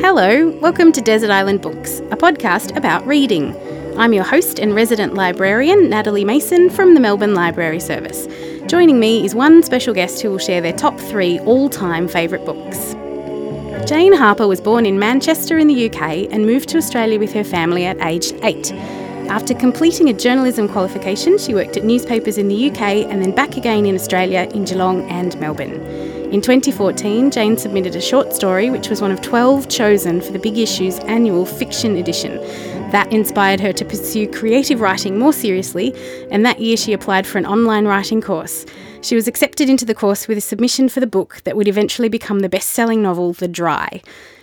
Hello, welcome to Desert Island Books, a podcast about reading. I'm your host and resident librarian, Natalie Mason from the Melbourne Library Service. Joining me is one special guest who will share their top three all-time favourite books. Jane Harper was born in Manchester in the UK and moved to Australia with her family at age 8. After completing a journalism qualification, she worked at newspapers in the UK and then back again in Australia, in Geelong and Melbourne. In 2014, Jane submitted a short story which was one of 12 chosen for the Big Issue's annual fiction edition. That inspired her to pursue creative writing more seriously, and that year she applied for an online writing course. She was accepted into the course with a submission for the book that would eventually become the best-selling novel, The Dry.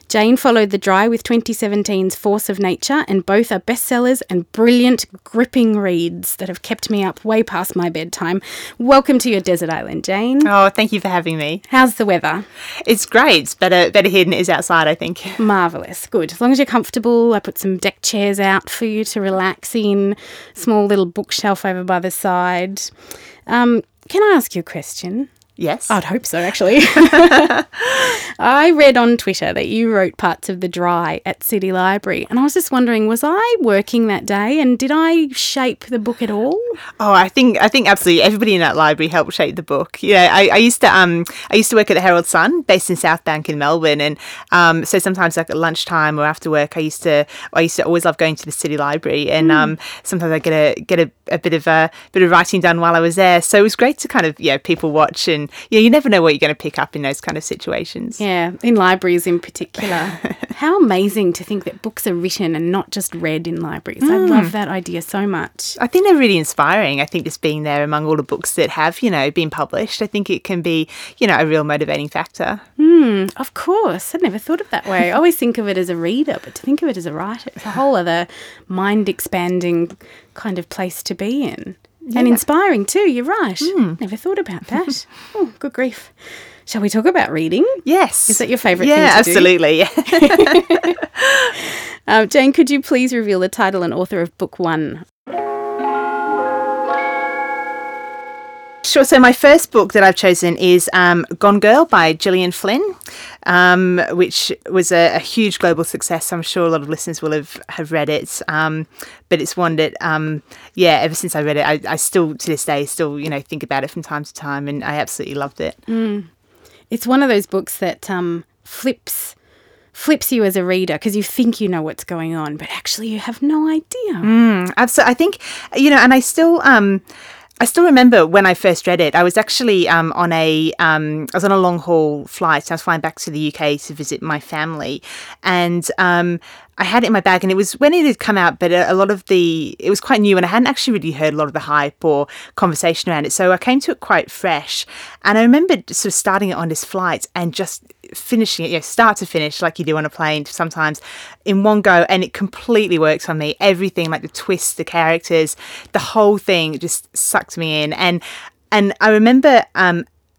Jane followed The Dry with 2017's Force of Nature, and both are bestsellers and brilliant, gripping reads that have kept me up way past my bedtime. Welcome to your desert island, Jane. Oh, thank you for having me. How's the weather? It's great. It's better here than it is outside, I think. Marvellous. Good. As long as you're comfortable, I put some deck chairs out for you to relax in, small little bookshelf over by the side. Can I ask you a question? Yes. I'd hope so, actually. I read on Twitter that you wrote parts of The Dry at City Library, and I was just wondering, was I working that day and did I shape the book at all? Oh, I think absolutely everybody in that library helped shape the book. Yeah, I used to work at the Herald Sun based in South Bank in Melbourne, and so sometimes like at lunchtime or after work I used to always love going to the City Library, and sometimes I get a bit of writing done while I was there. So it was great to kind of people watch, and you never know what you're going to pick up in those kind of situations. Yeah, in libraries in particular. How amazing to think that books are written and not just read in libraries. I love that idea so much. I think they're really inspiring. I think just being there among all the books that have, been published, I think it can be, a real motivating factor. Of course. I'd never thought of that way. I always think of it as a reader, but to think of it as a writer, it's a whole other mind-expanding kind of place to be in. Yeah. And inspiring too, you're right. Never thought about that. Oh, good grief. Shall we talk about reading? Yes. Is that your favourite thing to do? Yeah, absolutely. Jane, could you please reveal the title and author of Book One? Sure. So my first book that I've chosen is Gone Girl by Gillian Flynn, which was a huge global success. I'm sure a lot of listeners will have read it, but it's one that, ever since I read it, I still to this day think about it from time to time, and I absolutely loved it. It's one of those books that flips you as a reader because you think you know what's going on, but actually you have no idea. Absolutely. I think, and I still remember when I first read it. I was actually on a long haul flight. I was flying back to the UK to visit my family, and I had it in my bag, and it was when it had come out, but it was quite new, and I hadn't actually really heard a lot of the hype or conversation around it, so I came to it quite fresh. And I remember sort of starting it on this flight and just finishing it, start to finish, like you do on a plane sometimes, in one go, and it completely works on me. Everything, like the twists, the characters, the whole thing just sucked me in. And I remember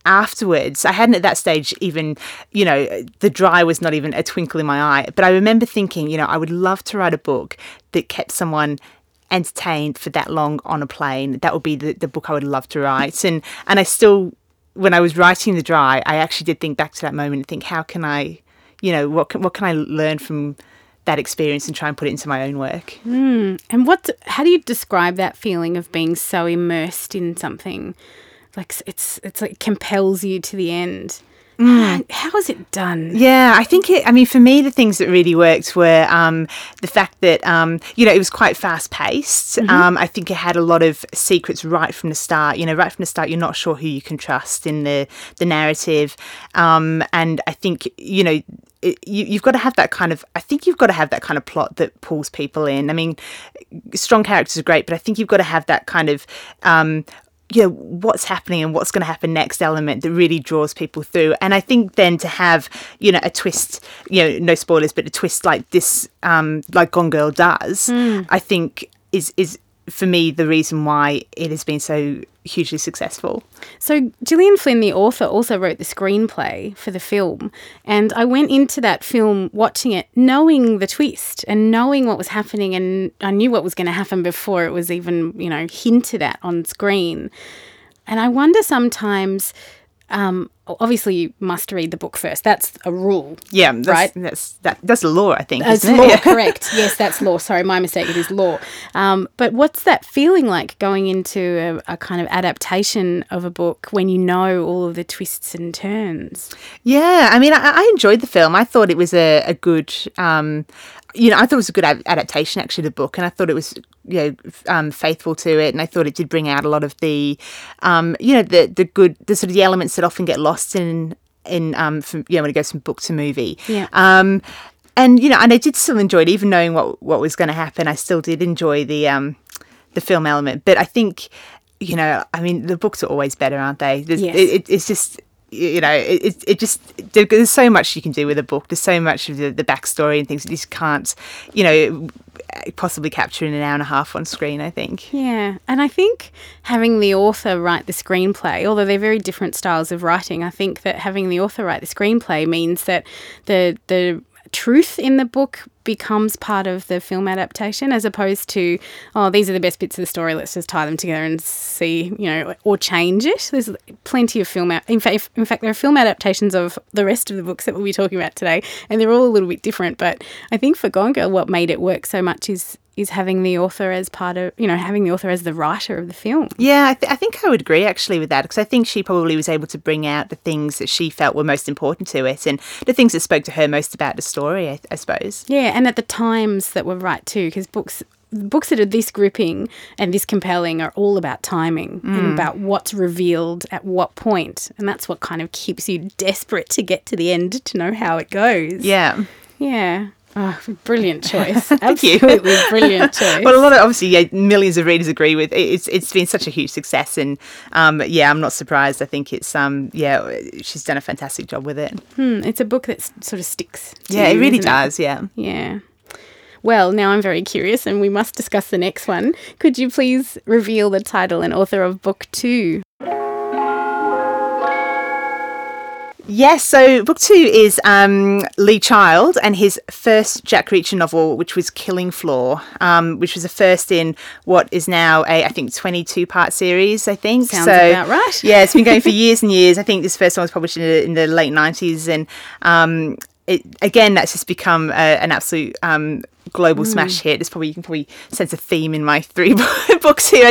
afterwards, I hadn't at that stage even, The Dry was not even a twinkle in my eye, but I remember thinking, I would love to write a book that kept someone entertained for that long on a plane. That would be the book I would love to write. And I still, when I was writing The Dry, I actually did think back to that moment and think, how can I, what can I learn from that experience and try and put it into my own work. And how do you describe that feeling of being so immersed in something? Like it's like compels you to the end. How is it done? Yeah, I think for me, the things that really worked were the fact that, it was quite fast-paced. Mm-hmm. I think it had a lot of secrets right from the start. Right from the start, you're not sure who you can trust in the narrative. And I think, you've got to have that kind of plot that pulls people in. I mean, strong characters are great, but I think you've got to have that kind of what's happening and what's going to happen next element that really draws people through. And I think then to have, a twist, no spoilers, but a twist like this, like Gone Girl does, I think is for me the reason why it has been so hugely successful. So Gillian Flynn, the author, also wrote the screenplay for the film, and I went into that film watching it knowing the twist and knowing what was happening, and I knew what was going to happen before it was even, hinted at on screen. And I wonder sometimes obviously you must read the book first. That's a rule. Yeah, that's law, I think. That's law, yeah. Correct. Yes, that's law. Sorry, my mistake. It is law. But what's that feeling like going into a kind of adaptation of a book when you know all of the twists and turns? Yeah, I mean, I enjoyed the film. I thought it was a good, I thought it was a good adaptation actually to the book, and I thought it was faithful to it, and I thought it did bring out a lot of the, the elements that often get lost in when it goes from book to movie. Yeah. And I did still enjoy it, even knowing what was going to happen. I still did enjoy the film element, but I think, the books are always better, aren't they? Yes. It's just. There's so much you can do with a book. There's so much of the backstory and things that you just can't, possibly capture in an hour and a half on screen, I think. Yeah, and I think having the author write the screenplay, although they're very different styles of writing, I think that having the author write the screenplay means that the truth in the book becomes part of the film adaptation, as opposed to, these are the best bits of the story, let's just tie them together and see, or change it. There's plenty of film. In fact, there are film adaptations of the rest of the books that we'll be talking about today, and they're all a little bit different. But I think for Gone Girl, what made it work so much is having the author as part of, having the author as the writer of the film. Yeah, I think I would agree actually with that, because I think she probably was able to bring out the things that she felt were most important to it and the things that spoke to her most about the story, I suppose. Yeah, and at the times that were right too, because books that are this gripping and this compelling are all about timing and about what's revealed at what point, and that's what kind of keeps you desperate to get to the end to know how it goes. Yeah. Yeah. Oh, brilliant choice. Absolutely brilliant choice. Well, a lot of, obviously, millions of readers agree with it. It's been such a huge success, and I'm not surprised. I think it's she's done a fantastic job with it. It's a book that sort of sticks to you, it really does, Yeah. Well, now I'm very curious, and we must discuss the next one. Could you please reveal the title and author of book 2? Yes, so book 2 is Lee Child and his first Jack Reacher novel, which was Killing Floor, which was a first in what is now a 22-part series, I think. Sounds about right. Yeah, it's been going for years and years. I think this first one was published in the late 90s, and that's just become an absolute global smash hit. You can probably sense a theme in my 3 books here.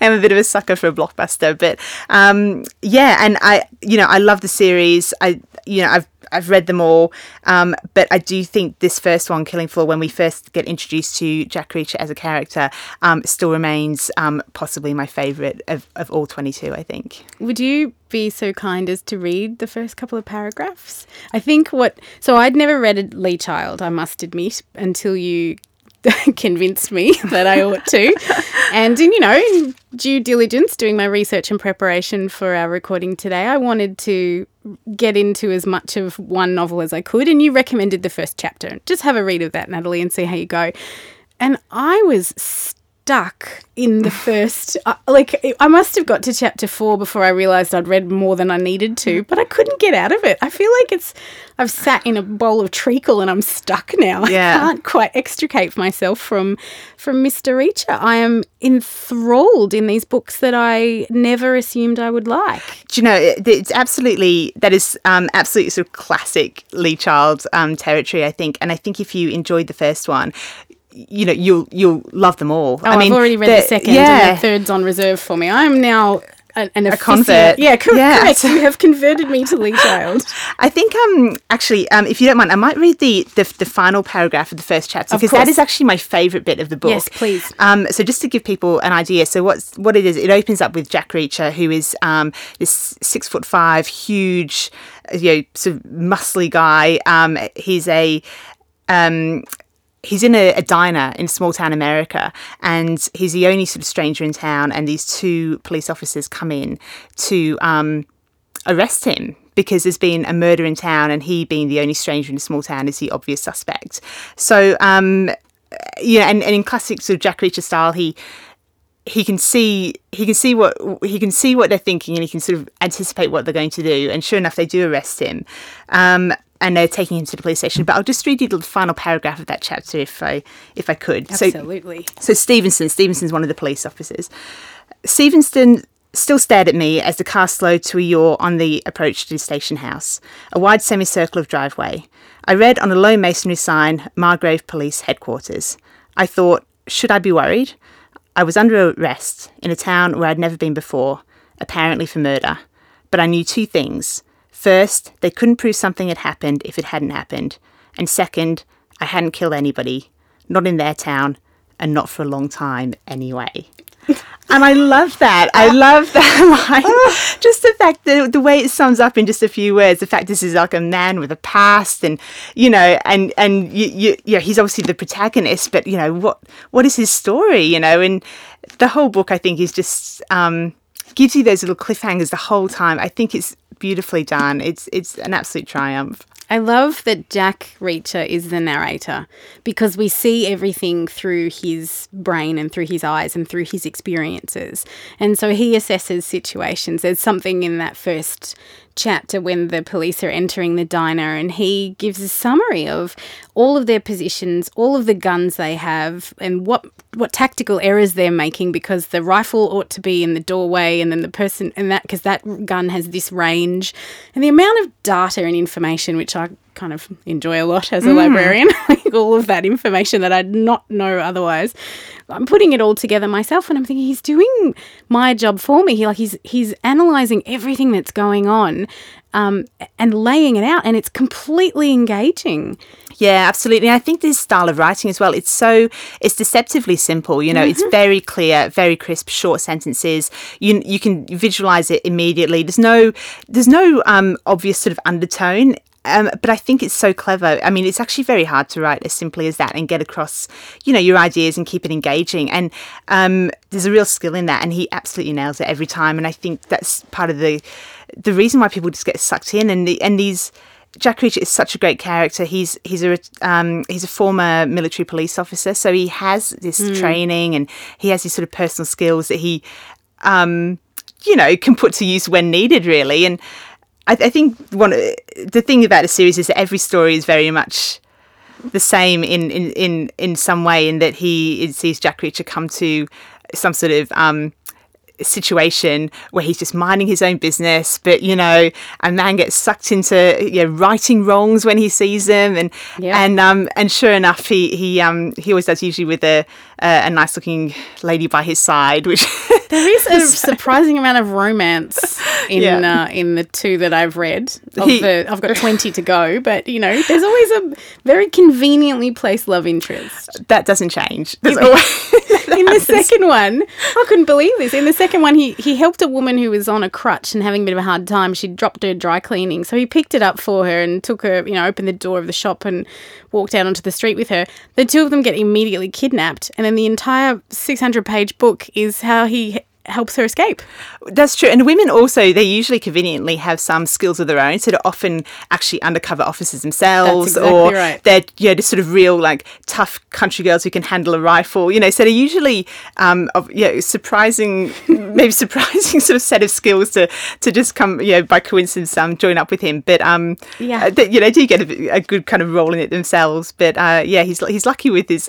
I'm a bit of a sucker for a blockbuster, but and I love the series. I've read them all, but I do think this first one, Killing Floor, when we first get introduced to Jack Reacher as a character, still remains possibly my favourite of all 22, I think. Would you be so kind as to read the first couple of paragraphs? I think I'd never read Lee Child, I must admit, until you convinced me that I ought to. And, in due diligence, doing my research and preparation for our recording today, I wanted to get into as much of one novel as I could, and you recommended the first chapter. Just have a read of that, Natalie, and see how you go. And I was stuck in the first, I must have got to chapter 4 before I realised I'd read more than I needed to, but I couldn't get out of it. I feel like I've sat in a bowl of treacle and I'm stuck now. Yeah. I can't quite extricate myself from Mr. Reacher. I am enthralled in these books that I never assumed I would like. Do you know, it's absolutely, that is absolutely sort of classic Lee Child territory, I think. And I think if you enjoyed the first one, you'll love them all. Oh, I've already read the second and the third's on reserve for me. I'm now a convert. Yeah, correct. You have converted me to Lee Child. I think if you don't mind, I might read the final paragraph of the first chapter, because that is actually my favourite bit of the book. Yes, please. So just to give people an idea, so what it is, it opens up with Jack Reacher, who is this 6'5", huge, sort of muscly guy. He's in a diner in small town America, and he's the only sort of stranger in town, and these 2 police officers come in to arrest him because there's been a murder in town, and he, being the only stranger in a small town, is the obvious suspect. So, and in classic sort of Jack Reacher style, he can see what they're thinking, and he can sort of anticipate what they're going to do. And sure enough, they do arrest him. And they're taking him to the police station. But I'll just read you the final paragraph of that chapter if I could. Absolutely. So Stevenson's one of the police officers. Stevenson still stared at me as the car slowed to a yaw on the approach to the station house, a wide semicircle of driveway. I read on a low masonry sign, Margrave Police Headquarters. I thought, should I be worried? I was under arrest in a town where I'd never been before, apparently for murder. But I knew two things. First, they couldn't prove something had happened if it hadn't happened. And second, I hadn't killed anybody. Not in their town, and not for a long time anyway. And I love that. I love that line. Just the fact that the way it sums up in just a few words, the fact this is like a man with a past and, you know, and you know, he's obviously the protagonist, but, you know, what is his story, you know? And the whole book, I think, is just gives you those little cliffhangers the whole time. I think it's beautifully done. It's an absolute triumph. I love that Jack Reacher is the narrator because we see everything through his brain and through his eyes and through his experiences. And so he assesses situations. There's something in that first chapter when the police are entering the diner and he gives a summary of all of their positions, all of the guns they have and what tactical errors they're making because the rifle ought to be in the doorway and then the person and that because that gun has this range. And the amount of data and information, which I kind of enjoy a lot as a librarian, like all of that information that I'd not know otherwise. I'm putting it all together myself and I'm thinking he's doing my job for me. He's analysing everything that's going on and laying it out and it's completely engaging. Yeah, absolutely. And I think this style of writing as well, it's deceptively simple. You know, It's very clear, very crisp, short sentences. You can visualise it immediately. There's no obvious sort of undertone. But I think it's so clever. I mean, it's actually very hard to write as simply as that and get across, you know, your ideas and keep it engaging. And there's a real skill in that. And he absolutely nails it every time. And I think that's part of the reason why people just get sucked in. And Jack Reacher is such a great character. He's a former military police officer, so he has this training and he has these sort of personal skills that he, you know, can put to use when needed, really. And I think the thing about the series is that every story is very much the same in some way, in that he sees Jack Reacher come to some sort of situation where he's just minding his own business, but, you know, a man gets sucked into righting wrongs when he sees them, and sure enough, he always does, usually with a nice looking lady by his side, which. There is a surprising amount of romance in the two that I've read. I've got 20 to go, but, you know, there's always a very conveniently placed love interest. That doesn't change. In the second one, I couldn't believe this. In the second one, he helped a woman who was on a crutch and having a bit of a hard time. She dropped her dry cleaning. So he picked it up for her and took her, you know, opened the door of the shop and walked out onto the street with her. The two of them get immediately kidnapped. And then the entire 600-page book is how he helps her escape. That's true. And women also, they usually conveniently have some skills of their own, so they're often actually undercover officers themselves. That's exactly or right. They're just sort of real, like, tough country girls who can handle a rifle, you know, so they're usually surprising sort of set of skills to just come, by coincidence, join up with him. But they do get a good kind of role in it themselves. But he's lucky with his his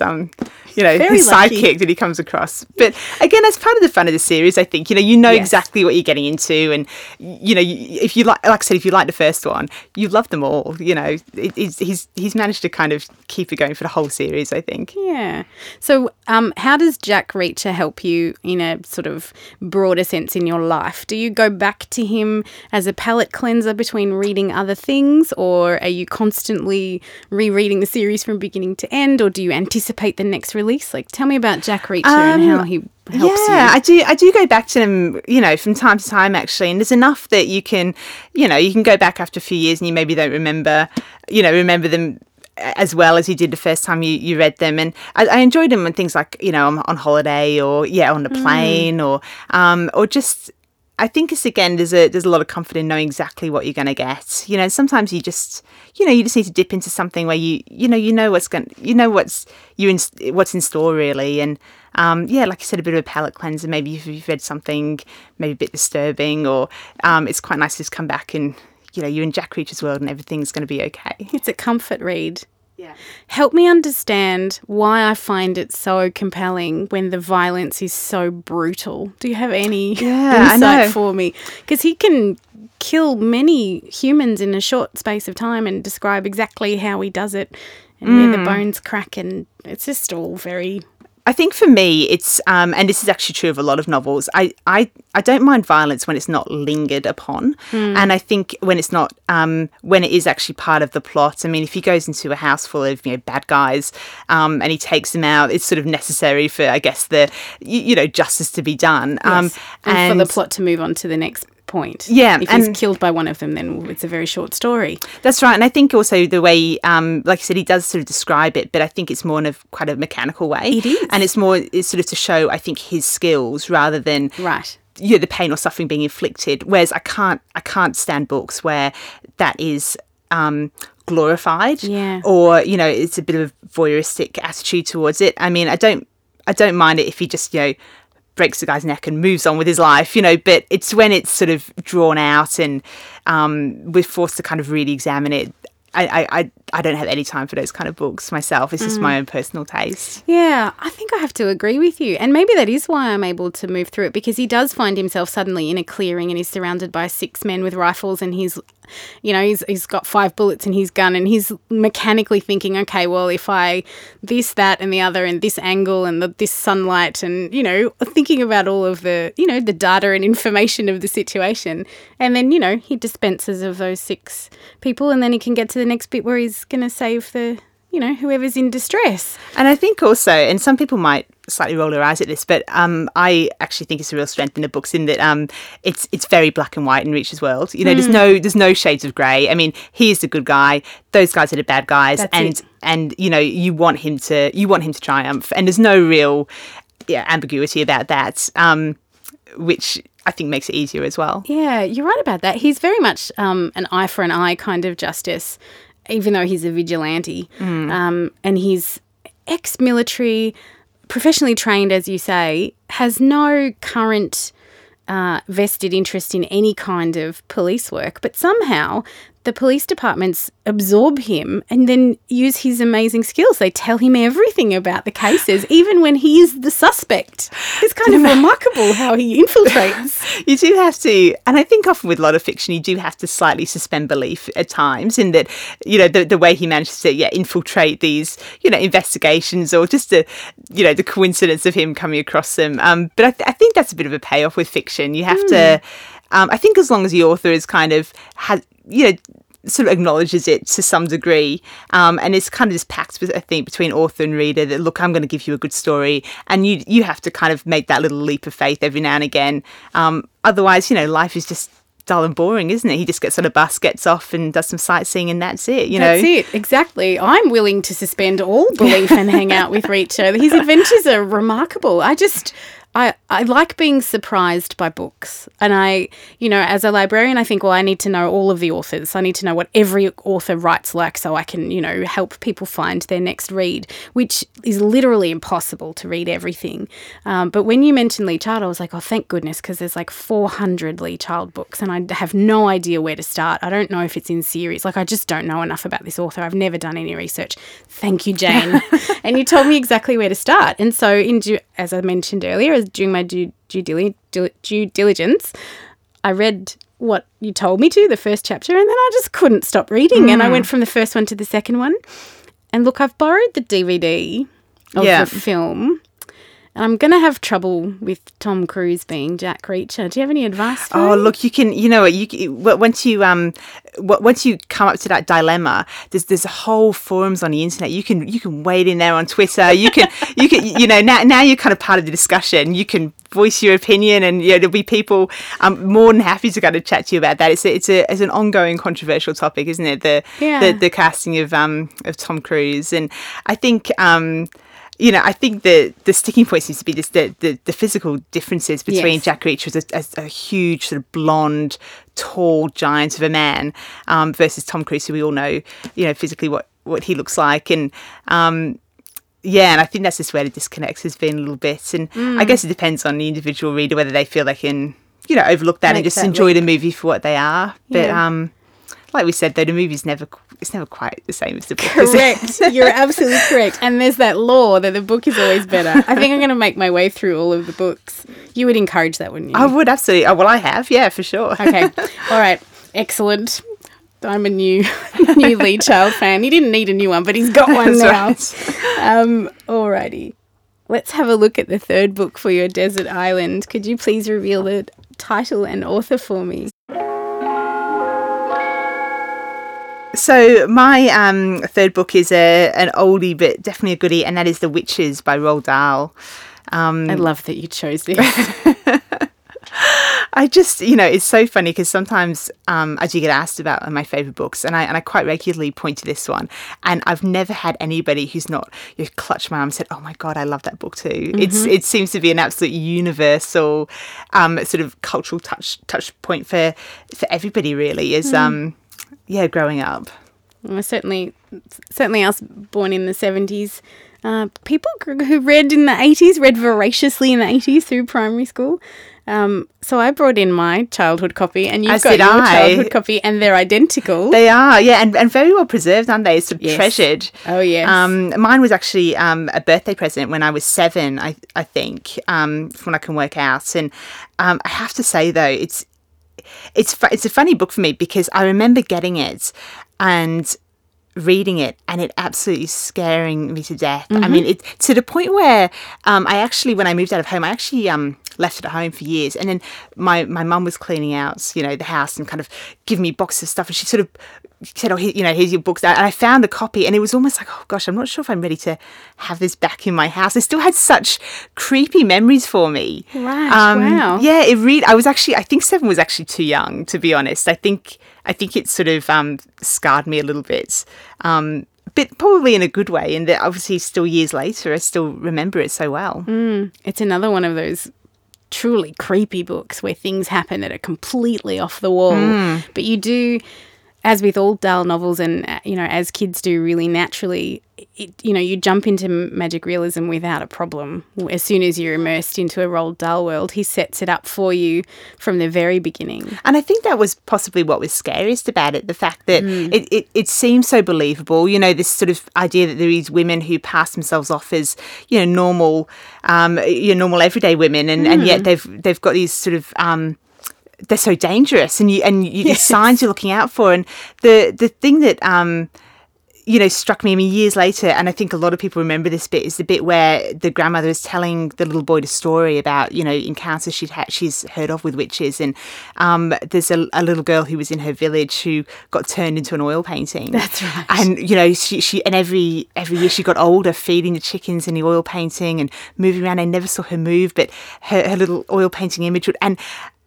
sidekick that he comes across. But again, that's part of the fun of the series. I think, exactly what you're getting into, and, you know, if you like I said, if you like the first one, you love them all, you know. He's managed to kind of keep it going for the whole series, I think. Yeah. So how does Jack Reacher help you in a sort of broader sense in your life? Do you go back to him as a palate cleanser between reading other things, or are you constantly rereading the series from beginning to end, or do you anticipate the next release? Like, tell me about Jack Reacher and how he helps you. Yeah, I do go back to them, you know, from time to time, actually. And there's enough that you can, you know, you can go back after a few years and you maybe don't remember them as well as you did the first time you read them. And I enjoyed them when things like, you know, I'm on holiday or on a plane or just, I think it's, again, there's a lot of comfort in knowing exactly what you're going to get. You know, sometimes you just need to dip into something where what's in store, really. And like I said, a bit of a palate cleanser. Maybe if you've read something, maybe a bit disturbing, or it's quite nice to just come back and, you know, you're in Jack Reacher's world and everything's going to be okay. It's a comfort read. Yeah. Help me understand why I find it so compelling when the violence is so brutal. Do you have any insight for me? Because he can kill many humans in a short space of time and describe exactly how he does it and where the bones crack, and it's just all very... I think for me it's, and this is actually true of a lot of novels, I don't mind violence when it's not lingered upon. And I think when it's not, when it is actually part of the plot. I mean, if he goes into a house full of, you know, bad guys and he takes them out, it's sort of necessary for, I guess, the, you know, justice to be done. Yes. And for the plot to move on to the next point. Yeah. If he's killed by one of them, then it's a very short story. That's right. And I think also the way, like I said, he does sort of describe it, but I think it's more in a quite a mechanical way. It is. And it's more, it's sort of to show, I think, his skills rather than... Right. Yeah, the pain or suffering being inflicted. Whereas I can't stand books where that is glorified, or, you know, it's a bit of a voyeuristic attitude towards it. I mean, I don't mind it if he just, you know, breaks the guy's neck and moves on with his life, you know, but it's when it's sort of drawn out and we're forced to kind of really examine it. I don't have any time for those kind of books myself. It's just my own personal taste. Yeah, I think I have to agree with you. And maybe that is why I'm able to move through it, because he does find himself suddenly in a clearing and he's surrounded by 6 men with rifles and he's, you know, he's got 5 bullets in his gun and he's mechanically thinking, okay, well, if I this, that and the other and this angle and this sunlight and, you know, thinking about all of the, you know, the data and information of the situation. And then, you know, he dispenses of those 6 people and then he can get to the next bit where he's going to save the, you know, whoever's in distress. And I think also, and some people might slightly roll their eyes at this, but I actually think it's a real strength in the books in that it's very black and white in Reacher's world. You know, there's no shades of grey. I mean, he is the good guy. Those guys are the bad guys. That's it. And you know, you want him to triumph. And there's no real ambiguity about that, which I think makes it easier as well. Yeah, you're right about that. He's very much an eye for an eye kind of justice, even though he's a vigilante. And he's ex-military, professionally trained, as you say, has no current vested interest in any kind of police work. But somehow the police departments absorb him and then use his amazing skills. They tell him everything about the cases, even when he is the suspect. It's kind of remarkable how he infiltrates. You do have to, and I think often with a lot of fiction, you do have to slightly suspend belief at times in that, you know, the way he manages to infiltrate these, you know, investigations or just the, you know, the coincidence of him coming across them. But I think that's a bit of a payoff with fiction. You have to, I think as long as the author is kind of, you know, sort of acknowledges it to some degree, and it's kind of this pact, I think, between author and reader that, look, I'm going to give you a good story, and you have to kind of make that little leap of faith every now and again. Otherwise, you know, life is just dull and boring, isn't it? He just gets on a bus, gets off and does some sightseeing and that's it, you know. That's it, exactly. I'm willing to suspend all belief and hang out with Reacher. His adventures are remarkable. I like being surprised by books, and I, you know, as a librarian, I think, well, I need to know all of the authors. I need to know what every author writes like so I can, you know, help people find their next read, which is literally impossible to read everything. But when you mentioned Lee Child, I was like, oh, thank goodness, because there's like 400 Lee Child books and I have no idea where to start. I don't know if it's in series. Like, I just don't know enough about this author. I've never done any research. Thank you, Jane. And you told me exactly where to start. And so, as I mentioned earlier, during my due diligence, I read what you told me to, the first chapter, and then I just couldn't stop reading. And I went from the first one to the second one. And look, I've borrowed the DVD of the film. And I'm going to have trouble with Tom Cruise being Jack Reacher. Do you have any advice for me? Oh, look, you can, you know, once you come up to that dilemma, there's whole forums on the internet. You can wade in there on Twitter. You can you know, now you're kind of part of the discussion. You can voice your opinion, and you know, there'll be people more than happy to kind of chat to you about that. It's an ongoing controversial topic, isn't it? The casting of Tom Cruise, and I think. You know, I think the sticking point seems to be just the physical differences between Jack Reacher as a huge sort of blonde, tall giant of a man versus Tom Cruise, who we all know, you know, physically what he looks like. And, and I think that's just where the disconnect has been a little bit. And I guess it depends on the individual reader whether they feel they can, you know, overlook that and just enjoy the movie for what they are. But like we said, though, the movie's never quite the same as the book. Correct. You're absolutely correct. And there's that law that the book is always better. I think I'm going to make my way through all of the books. You would encourage that, wouldn't you? I would, absolutely. Oh, well, I have. Yeah, for sure. Okay. All right. Excellent. I'm a new Lee Child fan. He didn't need a new one, but he's got one now. Right. Alrighty. Let's have a look at the third book for your desert island. Could you please reveal the title and author for me? So my third book is an oldie but definitely a goodie, and that is The Witches by Roald Dahl. I love that you chose this. I just, it's so funny because sometimes I do get asked about my favourite books, and I quite regularly point to this one, and I've never had anybody who's not clutched my arm and said, oh my God, I love that book too. Mm-hmm. It seems to be an absolute universal sort of cultural touch point for everybody really is, growing up. Well, certainly us born in the 70s. People who read in the 80s, read voraciously in the 80s through primary school. So I brought in my childhood copy and you've got your childhood copy and they're identical. They are, yeah, and very well preserved, aren't they? Sort of treasured. Oh, yes. Mine was actually a birthday present when I was 7, I think, from what I can work out. And I have to say, though, it's a funny book for me because I remember getting it and reading it and it absolutely scaring me to death. Mm-hmm. I mean, it to the point where I actually, when I moved out of home, I actually left it at home for years. And then my mum was cleaning out, the house and kind of giving me boxes of stuff. And she sort of said, oh, here's your books. And I found a copy and it was almost like, oh gosh, I'm not sure if I'm ready to have this back in my house. It still had such creepy memories for me. Right, wow. Yeah, it really, I think 7 was actually too young, to be honest. I think it sort of scarred me a little bit, but probably in a good way. And that obviously still years later, I still remember it so well. Mm. It's another one of those truly creepy books where things happen that are completely off the wall. Mm. But you do, as with all Dahl novels and, as kids do really naturally, you jump into magic realism without a problem. As soon as you're immersed into a Roald Dahl world, he sets it up for you from the very beginning. And I think that was possibly what was scariest about it, the fact that it seems so believable, this sort of idea that there is women who pass themselves off as, normal everyday women and yet they've got these sort of they're so dangerous and these signs you're looking out for. And the thing that struck me, years later, and I think a lot of people remember this bit, is the bit where the grandmother is telling the little boy the story about, encounters she's heard of with witches. And there's a little girl who was in her village who got turned into an oil painting. That's right. And, she and every year she got older, feeding the chickens in the oil painting and moving around. I never saw her move, but her little oil painting image would.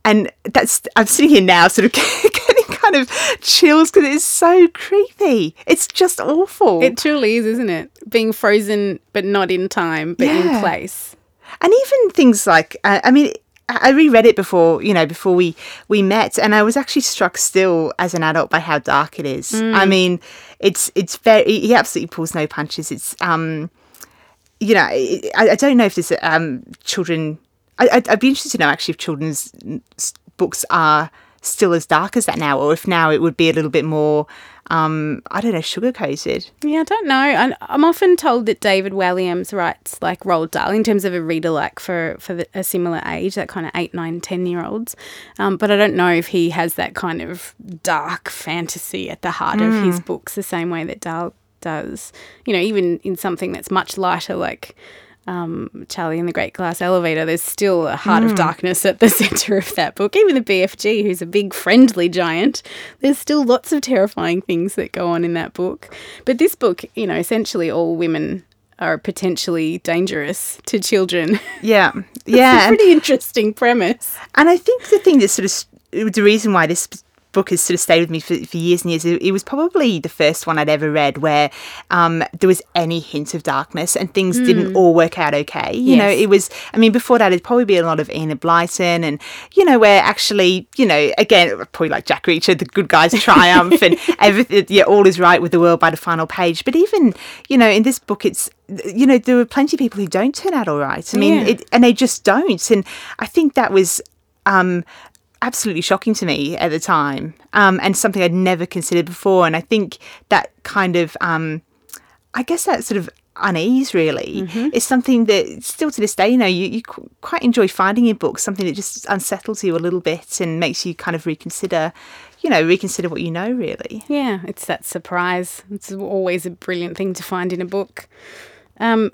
And that's, I'm sitting here now sort of getting kind of chills because it's so creepy. It's just awful. It truly is, isn't it? Being frozen, but not in time, but in place. And even things like, I reread it before we met, and I was actually struck still as an adult by how dark it is. Mm. It's very, he absolutely pulls no punches. It's, I don't know if there's children. I'd be interested to know actually if children's books are still as dark as that now, or if now it would be a little bit more, sugar-coated. Yeah, I don't know. I'm often told that David Walliams writes like Roald Dahl in terms of a reader-like for a similar age, that kind of 8, 9, 10-year-olds. But I don't know if he has that kind of dark fantasy at the heart of his books the same way that Dahl does. Even in something that's much lighter like Charlie and the Great Glass Elevator, there's still a heart of darkness at the centre of that book. Even the BFG, who's a big friendly giant, there's still lots of terrifying things that go on in that book. But this book, essentially all women are potentially dangerous to children. Yeah. It's a pretty interesting premise. And I think the thing that the reason why this book has sort of stayed with me for years and years. It was probably the first one I'd ever read where there was any hint of darkness and things didn't all work out okay. It was, before that it'd probably be a lot of Enid Blyton and, where actually, again, probably like Jack Reacher, the good guys triumph and everything, all is right with the world by the final page. But even, in this book, it's, there were plenty of people who don't turn out all right. And they just don't. And I think that was absolutely shocking to me at the time, and something I'd never considered before. And I think that kind of, I guess that sort of unease really is something that still to this day, you know, you quite enjoy finding in books, something that just unsettles you a little bit and makes you kind of reconsider what you know, really. Yeah, it's that surprise. It's always a brilliant thing to find in a book.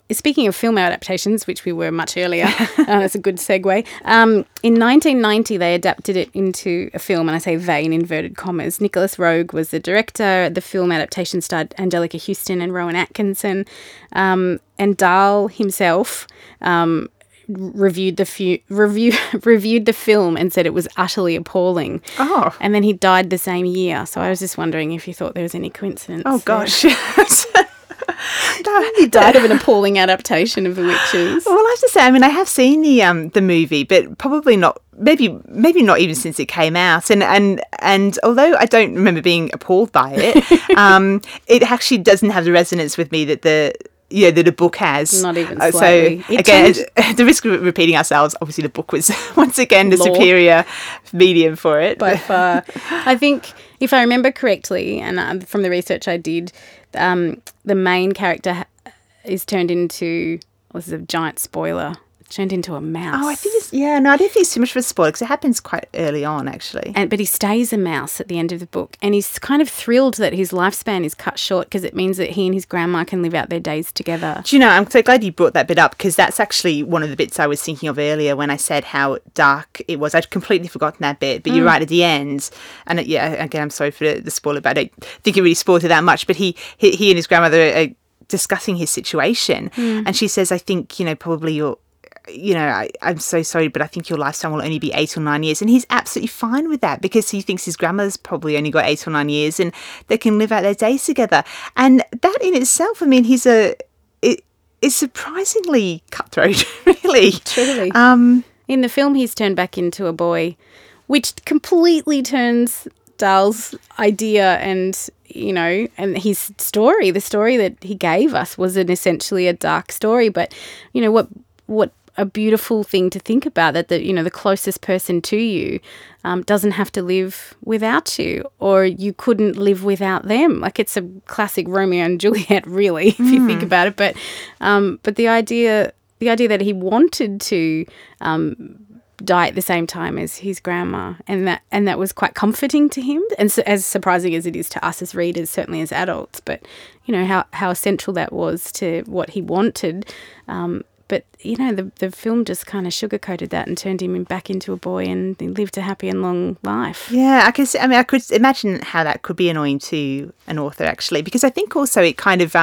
Speaking of film adaptations, which we were much earlier, that's a good segue. In 1990, they adapted it into a film, and I say they in inverted commas. Nicholas Roeg was the director. The film adaptation starred Angelica Huston and Rowan Atkinson, and Dahl himself reviewed the film and said it was utterly appalling. Oh. And then he died the same year. So I was just wondering if you thought there was any coincidence. Oh, gosh. He died of an appalling adaptation of The Witches. Well, I have to say, I mean, I have seen the movie, but probably not, maybe not even since it came out. And although I don't remember being appalled by it, it actually doesn't have the resonance with me that the book has. Not even slightly. So again, at the risk of repeating ourselves, obviously the book was once again the superior medium for it. By far. I think, if I remember correctly, and from the research I did, the main character is turned into, well, this is a giant spoiler, turned into a mouse. Oh, I think it's, yeah, no, I don't think it's too much of a spoiler because it happens quite early on, actually. But he stays a mouse at the end of the book, and he's kind of thrilled that his lifespan is cut short because it means that he and his grandma can live out their days together. Do you know, I'm so glad you brought that bit up because that's actually one of the bits I was thinking of earlier when I said how dark it was. I'd completely forgotten that bit, but you're right at the end. And, again, I'm sorry for the spoiler, but I don't think it really spoiled it that much, but he and his grandmother are discussing his situation, and she says, I think, you know, probably you're, you know, I'm so sorry, but I think your lifetime will only be 8 or 9 years. And he's absolutely fine with that because he thinks his grandmother's probably only got 8 or 9 years and they can live out their days together. And that in itself, I mean, it's surprisingly cutthroat, really. Truly. In the film, he's turned back into a boy, which completely turns Dahl's idea and, you know, and his story, the story that he gave us was essentially a dark story. But, you know, what a beautiful thing to think about, that you know, the closest person to you doesn't have to live without you, or you couldn't live without them. Like, it's a classic Romeo and Juliet, really, if you think about it. But the idea that he wanted to die at the same time as his grandma, and that was quite comforting to him, and so, as surprising as it is to us as readers, certainly as adults. But you know how essential that was to what he wanted. But, you know, the film just kind of sugarcoated that and turned him back into a boy, and he lived a happy and long life. Yeah, I could imagine how that could be annoying to an author, actually, because I think also it kind of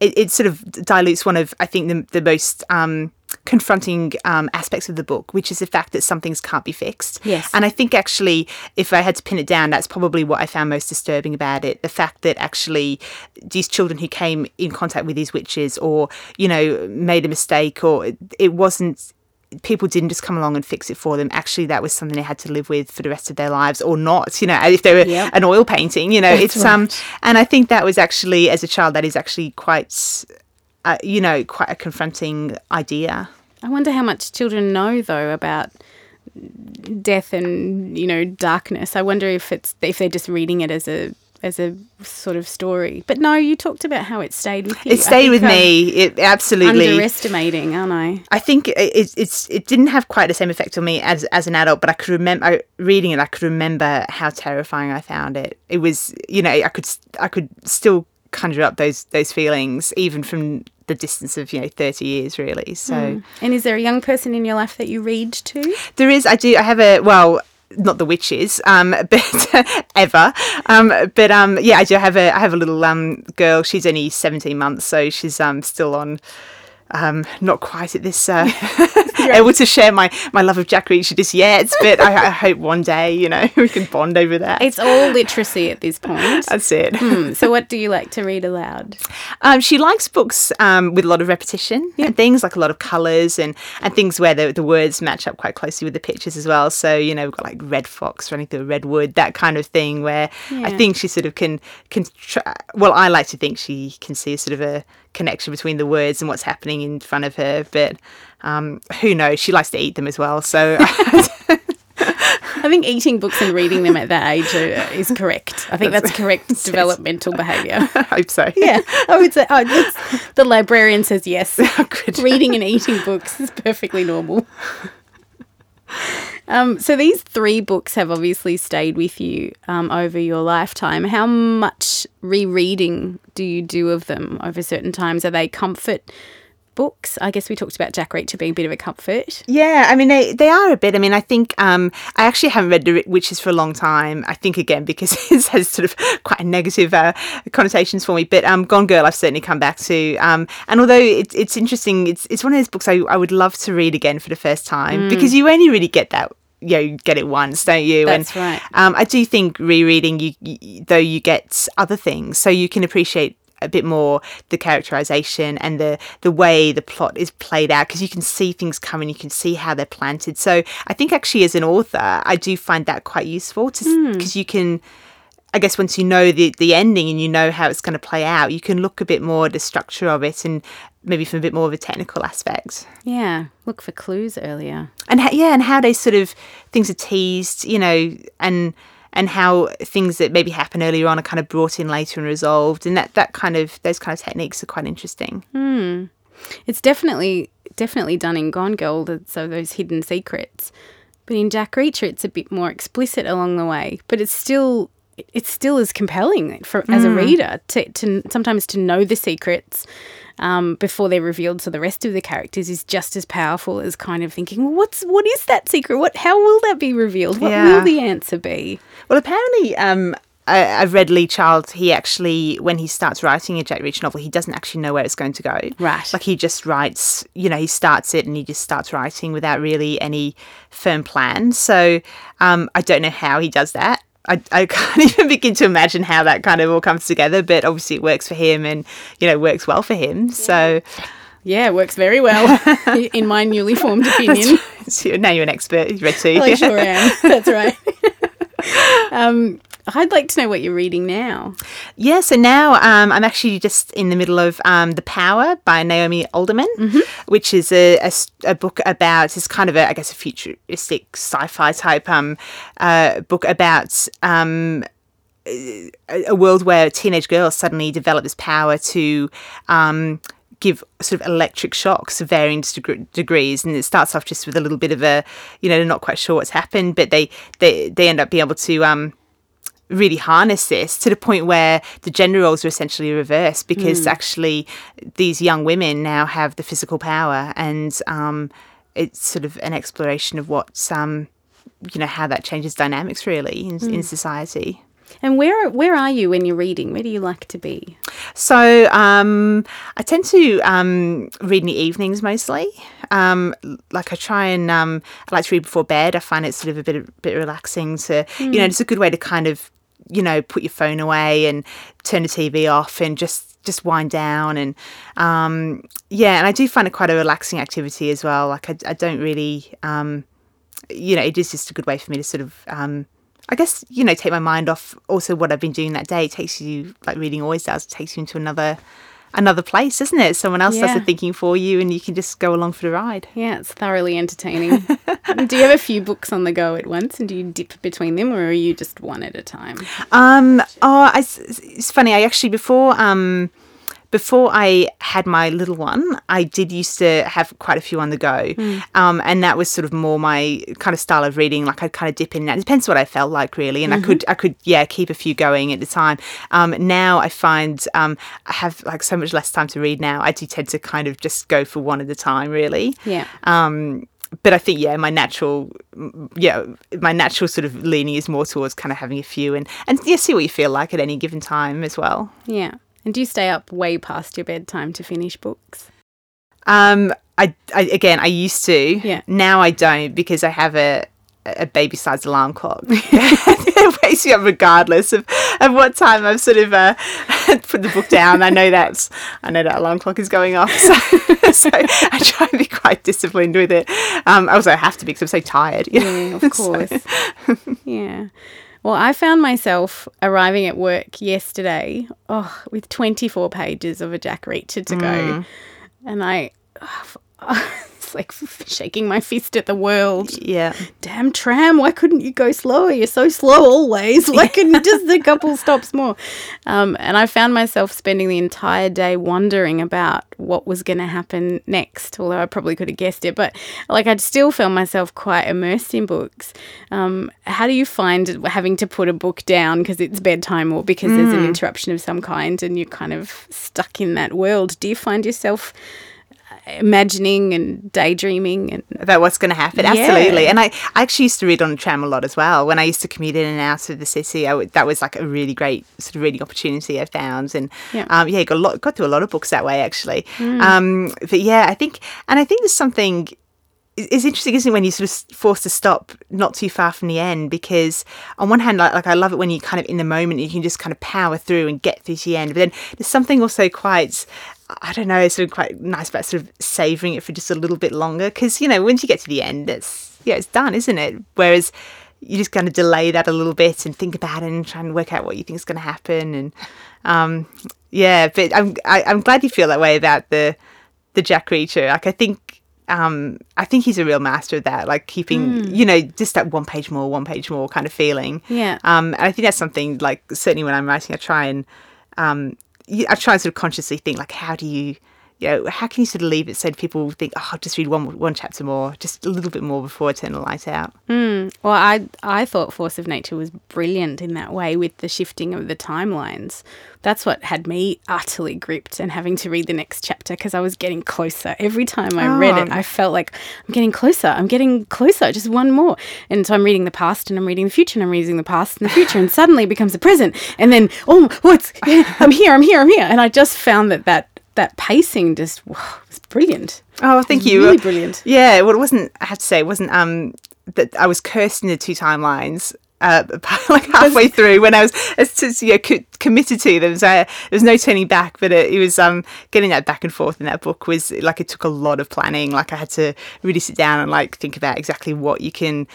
it sort of dilutes one of, I think, the most confronting aspects of the book, which is the fact that some things can't be fixed. Yes. And I think actually, if I had to pin it down, that's probably what I found most disturbing about it. The fact that actually these children who came in contact with these witches or, you know, made a mistake, or it wasn't, people didn't just come along and fix it for them. Actually, that was something they had to live with for the rest of their lives, or not, you know, if they were an oil painting, you know, that's it's, right. And I think that was actually, as a child, that is actually quite, you know, quite a confronting idea. I wonder how much children know, though, about death and, you know, darkness. I wonder if they're just reading it as a sort of story. But no, you talked about how it stayed with you. It stayed with me, it absolutely. Underestimating, aren't I? I think it didn't have quite the same effect on me as an adult, but I could remember reading it. I could remember how terrifying I found it. It was, you know, I could still conjure up those feelings even from the distance of, you know, 30 years really. So, and is there a young person in your life that you read to? There is. I do. I have not The Witches, but ever. But I do have a little girl. She's only 17 months, so she's still on. Not quite at this able to share my love of Jack Reacher just yet, but I hope one day, you know, we can bond over that. It's all literacy at this point. That's it. So what do you like to read aloud? She likes books with a lot of repetition and things, like a lot of colours and things where the words match up quite closely with the pictures as well. So, you know, we've got like Red Fox running through a red wood, that kind of thing where I think she sort of I like to think she can see sort of a connection between the words and what's happening in front of her, but who knows, she likes to eat them as well, so I think eating books and reading them at that age is correct. I think that's correct developmental behaviour. I hope so. Yeah, I would say the librarian says yes. Reading and eating books is perfectly normal. So these three books have obviously stayed with you over your lifetime. How much rereading do you do of them over certain times? Are they comfort books? I guess we talked about Jack Reacher being a bit of a comfort. Yeah, I mean, they are a bit. I mean, I think I actually haven't read The Witches for a long time, I think, again, because it has sort of quite a negative connotations for me. But Gone Girl I've certainly come back to. And although it's interesting, it's one of those books I would love to read again for the first time because you only really get that. You know, you get it once, don't you? That's right. I do think rereading, you get other things. So you can appreciate a bit more the characterization and the way the plot is played out, because you can see things come and you can see how they're planted. So I think actually as an author, I do find that quite useful because you can, I guess, once you know the ending and you know how it's going to play out, you can look a bit more at the structure of it and maybe from a bit more of a technical aspect. Yeah, look for clues earlier. And how they sort of, things are teased, you know, and how things that maybe happen earlier on are kind of brought in later and resolved. And that kind of, those kind of techniques are quite interesting. Mm. It's definitely done in Gone Girl, so those hidden secrets. But in Jack Reacher, it's a bit more explicit along the way. But it's still as compelling for, as a reader to sometimes to know the secrets before they're revealed to the rest of the characters is just as powerful as kind of thinking, well, what is that secret? How will that be revealed? What will the answer be? Well, apparently I've read Lee Child. He actually, when he starts writing a Jack Reacher novel, he doesn't actually know where it's going to go. Right. Like he just writes, you know, he starts it and he just starts writing without really any firm plan. So I don't know how he does that. I can't even begin to imagine how that kind of all comes together, but obviously it works for him and, you know, works well for him. Yeah. So, yeah, it works very well in my newly formed opinion. So now you're an expert. You read too. Well, I sure am. That's right. I'd like to know what you're reading now. Yeah, so now I'm actually just in the middle of The Power by Naomi Alderman, which is a book about, it's kind of a, I guess, a futuristic sci-fi type book about a world where teenage girls suddenly develop this power to give sort of electric shocks of varying degrees, and it starts off just with a little bit of a, you know, they're not quite sure what's happened, but they end up being able to really harness this to the point where the gender roles are essentially reversed, because actually these young women now have the physical power, and it's sort of an exploration of what's, you know, how that changes dynamics really in society. And where are you when you're reading? Where do you like to be? So I tend to read in the evenings mostly. Like I try and I like to read before bed. I find it sort of a bit relaxing to, you know, it's a good way to kind of, you know, put your phone away and turn the TV off and just wind down. And yeah, and I do find it quite a relaxing activity as well. Like I don't really, you know, it is just a good way for me to sort of, I guess, you know, take my mind off also what I've been doing that day. It takes you, like reading always does, it takes you into another place, doesn't it? Someone else does the thinking for you and you can just go along for the ride. Yeah, it's thoroughly entertaining. Do you have a few books on the go at once, and do you dip between them, or are you just one at a time? It's funny. I actually, before I had my little one, I did used to have quite a few on the go. And that was sort of more my kind of style of reading. Like I'd kind of dip in and out. It depends what I felt like really. And I could keep a few going at the time. Now I find I have like so much less time to read now. I do tend to kind of just go for one at a time really. Yeah. But I think, yeah, my natural sort of leaning is more towards kind of having a few and yeah, see what you feel like at any given time as well. Yeah. And do you stay up way past your bedtime to finish books? I used to. Yeah. Now I don't, because I have a baby-sized alarm clock. It wakes me up regardless of what time I've sort of put the book down. I know that alarm clock is going off. So I try and be quite disciplined with it. Also, I have to be, because I'm so tired. Yeah, of course. So. Yeah. Well, I found myself arriving at work yesterday with 24 pages of a Jack Reacher to go. And I was like shaking my fist at the world. Yeah. Damn tram, why couldn't you go slower? You're so slow always. Why couldn't you just a couple stops more? And I found myself spending the entire day wondering about what was going to happen next, although I probably could have guessed it. But like I'd still found myself quite immersed in books. How do you find having to put a book down because it's bedtime or because there's an interruption of some kind and you're kind of stuck in that world? Do you find yourself imagining and daydreaming and about what's going to happen? Absolutely. And I actually used to read on a tram a lot as well. When I used to commute in and out of the city, that was like a really great sort of reading opportunity I found. And got through a lot of books that way actually. But yeah, I think there's something. It's interesting, isn't it, when you're sort of forced to stop not too far from the end, because on one hand, like I love it when you're kind of in the moment, you can just kind of power through and get through to the end. But then there's something also quite, I don't know, sort of quite nice about sort of savouring it for just a little bit longer, because, you know, once you get to the end, it's done, isn't it? Whereas you just kind of delay that a little bit and think about it and try and work out what you think is going to happen. And but I'm glad you feel that way about the Jack Reacher. Like I think he's a real master of that, like keeping, you know, just that one page more kind of feeling. Yeah. And I think that's something, like, certainly when I'm writing, I try and sort of consciously think, like, how can you sort of leave it so people think, oh, I'll just read one chapter more, just a little bit more before I turn the light out. Well, I thought Force of Nature was brilliant in that way with the shifting of the timelines. That's what had me utterly gripped and having to read the next chapter, because I was getting closer. Every time I read it, I felt like I'm getting closer, just one more. And so I'm reading the past and I'm reading the future and I'm reading the past and the future and suddenly it becomes the present. And then, I'm here. And I just found that pacing just was brilliant. Oh, thank you. Really brilliant. Yeah, well, it wasn't that I was cursed in the two timelines like halfway through when I was committed to them. So there was no turning back, but it was getting that back and forth in that book was like, it took a lot of planning. Like I had to really sit down and like think about exactly what you can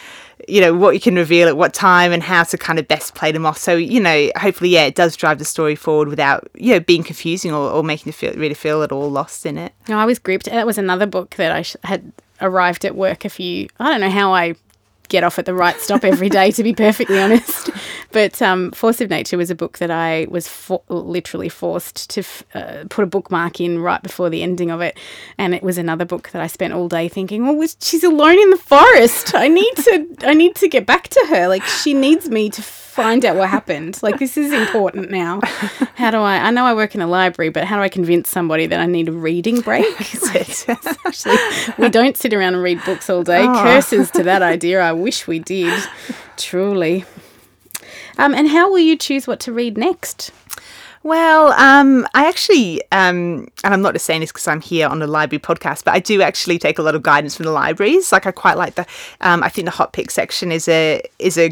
reveal at what time and how to kind of best play them off. So, you know, hopefully, yeah, it does drive the story forward without, you know, being confusing or making you really feel at all lost in it. No, I was gripped. That was another book that I had arrived at work I don't know how I get off at the right stop every day, to be perfectly honest. But Force of Nature was a book that I was literally forced to put a bookmark in right before the ending of it. And it was another book that I spent all day thinking, well, she's alone in the forest. I need to get back to her. Like, she needs me to find out what happened. Like, this is important now. How do I know I work in a library, but how do I convince somebody that I need a reading break? Actually, we don't sit around and read books all day. Curses to that idea. I wish we did, truly. And how will you choose what to read next? Well, I actually, and I'm not just saying this because I'm here on the library podcast, but I do actually take a lot of guidance from the libraries. Like, I quite like I think the hot pick section is a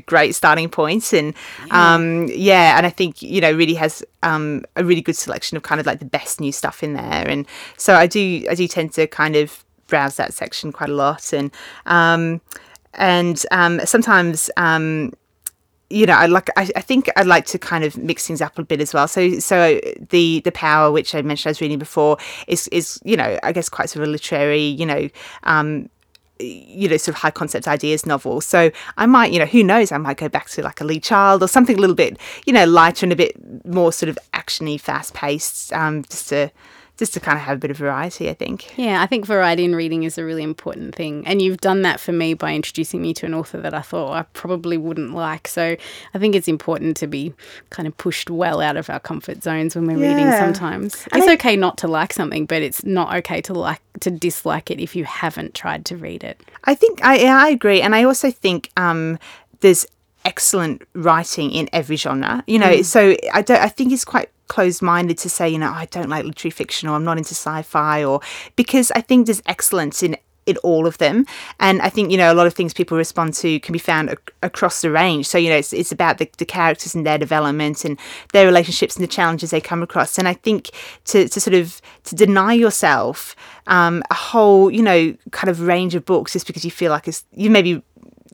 great starting point. And and I think, you know, really has a really good selection of kind of like the best new stuff in there. And so I do tend to kind of browse that section quite a lot. And sometimes. You know, I think I'd like to kind of mix things up a bit as well. So the Power, which I mentioned I was reading before, is, you know, I guess quite sort of a literary, you know, sort of high concept ideas novel. So I might, you know, who knows, I might go back to like a Lee Child or something a little bit, you know, lighter and a bit more sort of actiony, fast paced, just to kind of have a bit of variety, I think. Yeah, I think variety in reading is a really important thing. And you've done that for me by introducing me to an author that I thought I probably wouldn't like. So I think it's important to be kind of pushed well out of our comfort zones when we're reading sometimes. It's okay not to like something, but it's not okay to dislike it if you haven't tried to read it. I think I agree. And I also think there's excellent writing in every genre, you know, so I think it's quite closed-minded to say, you know, I don't like literary fiction or I'm not into sci-fi, or because I think there's excellence in all of them. And I think, you know, a lot of things people respond to can be found across the range. So, you know, it's about the characters and their development and their relationships and the challenges they come across. And I think to deny yourself a whole, you know, kind of range of books just because you feel like you maybe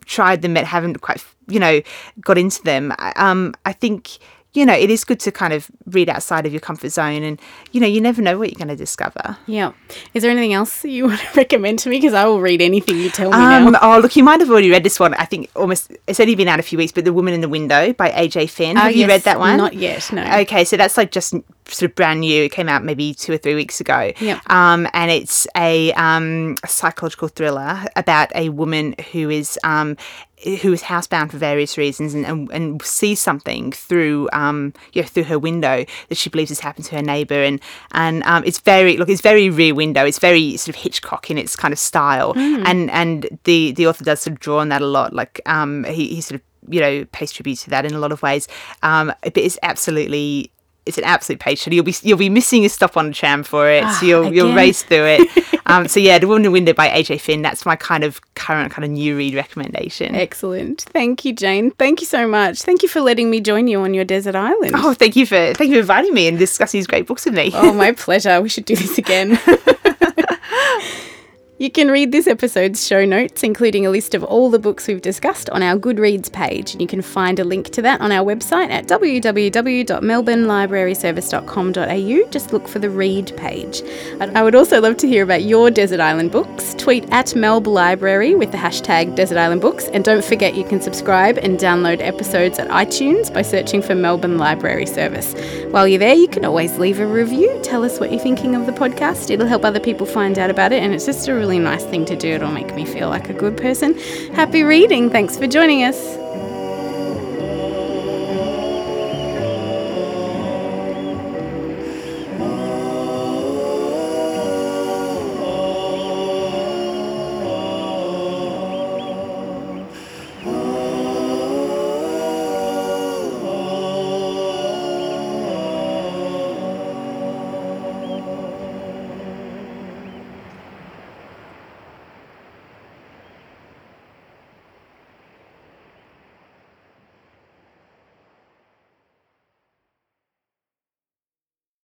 tried them but haven't quite, you know, got into them, I think you know, it is good to kind of read outside of your comfort zone and, you know, you never know what you're going to discover. Yeah. Is there anything else that you want to recommend to me? Because I will read anything you tell me now. Oh, look, you might have already read this one. I think almost, it's only been out a few weeks, but The Woman in the Window by A.J. Finn. Have you read that one? Not yet, no. Okay, so that's like just sort of brand new. It came out maybe 2 or 3 weeks ago. Yeah. And it's a psychological thriller about a woman who is housebound for various reasons and sees something through her window that she believes has happened to her neighbour, and it's very Rear Window, it's very sort of Hitchcock in its kind of style, and the author does sort of draw on that a lot, like he sort of, you know, pays tribute to that in a lot of ways, but it's an absolute page turner. You'll be missing a stop on a tram for it, so you'll race through it. So yeah, The Woman in the Window by A.J. Finn. That's my kind of current kind of new read recommendation. Excellent. Thank you, Jane. Thank you so much. Thank you for letting me join you on your desert island. Oh, thank you for inviting me and discussing these great books with me. Oh, my pleasure. We should do this again. You can read this episode's show notes, including a list of all the books we've discussed, on our Goodreads page. And you can find a link to that on our website at www.melbournelibraryservice.com.au. Just look for the read page. I would also love to hear about your Desert Island books. Tweet at Melb Library with the hashtag Desert Island Books. And don't forget, you can subscribe and download episodes at iTunes by searching for Melbourne Library Service. While you're there, you can always leave a review. Tell us what you're thinking of the podcast. It'll help other people find out about it. And it's just a really nice thing to do. It'll make me feel like a good person. Happy reading. Thanks for joining us.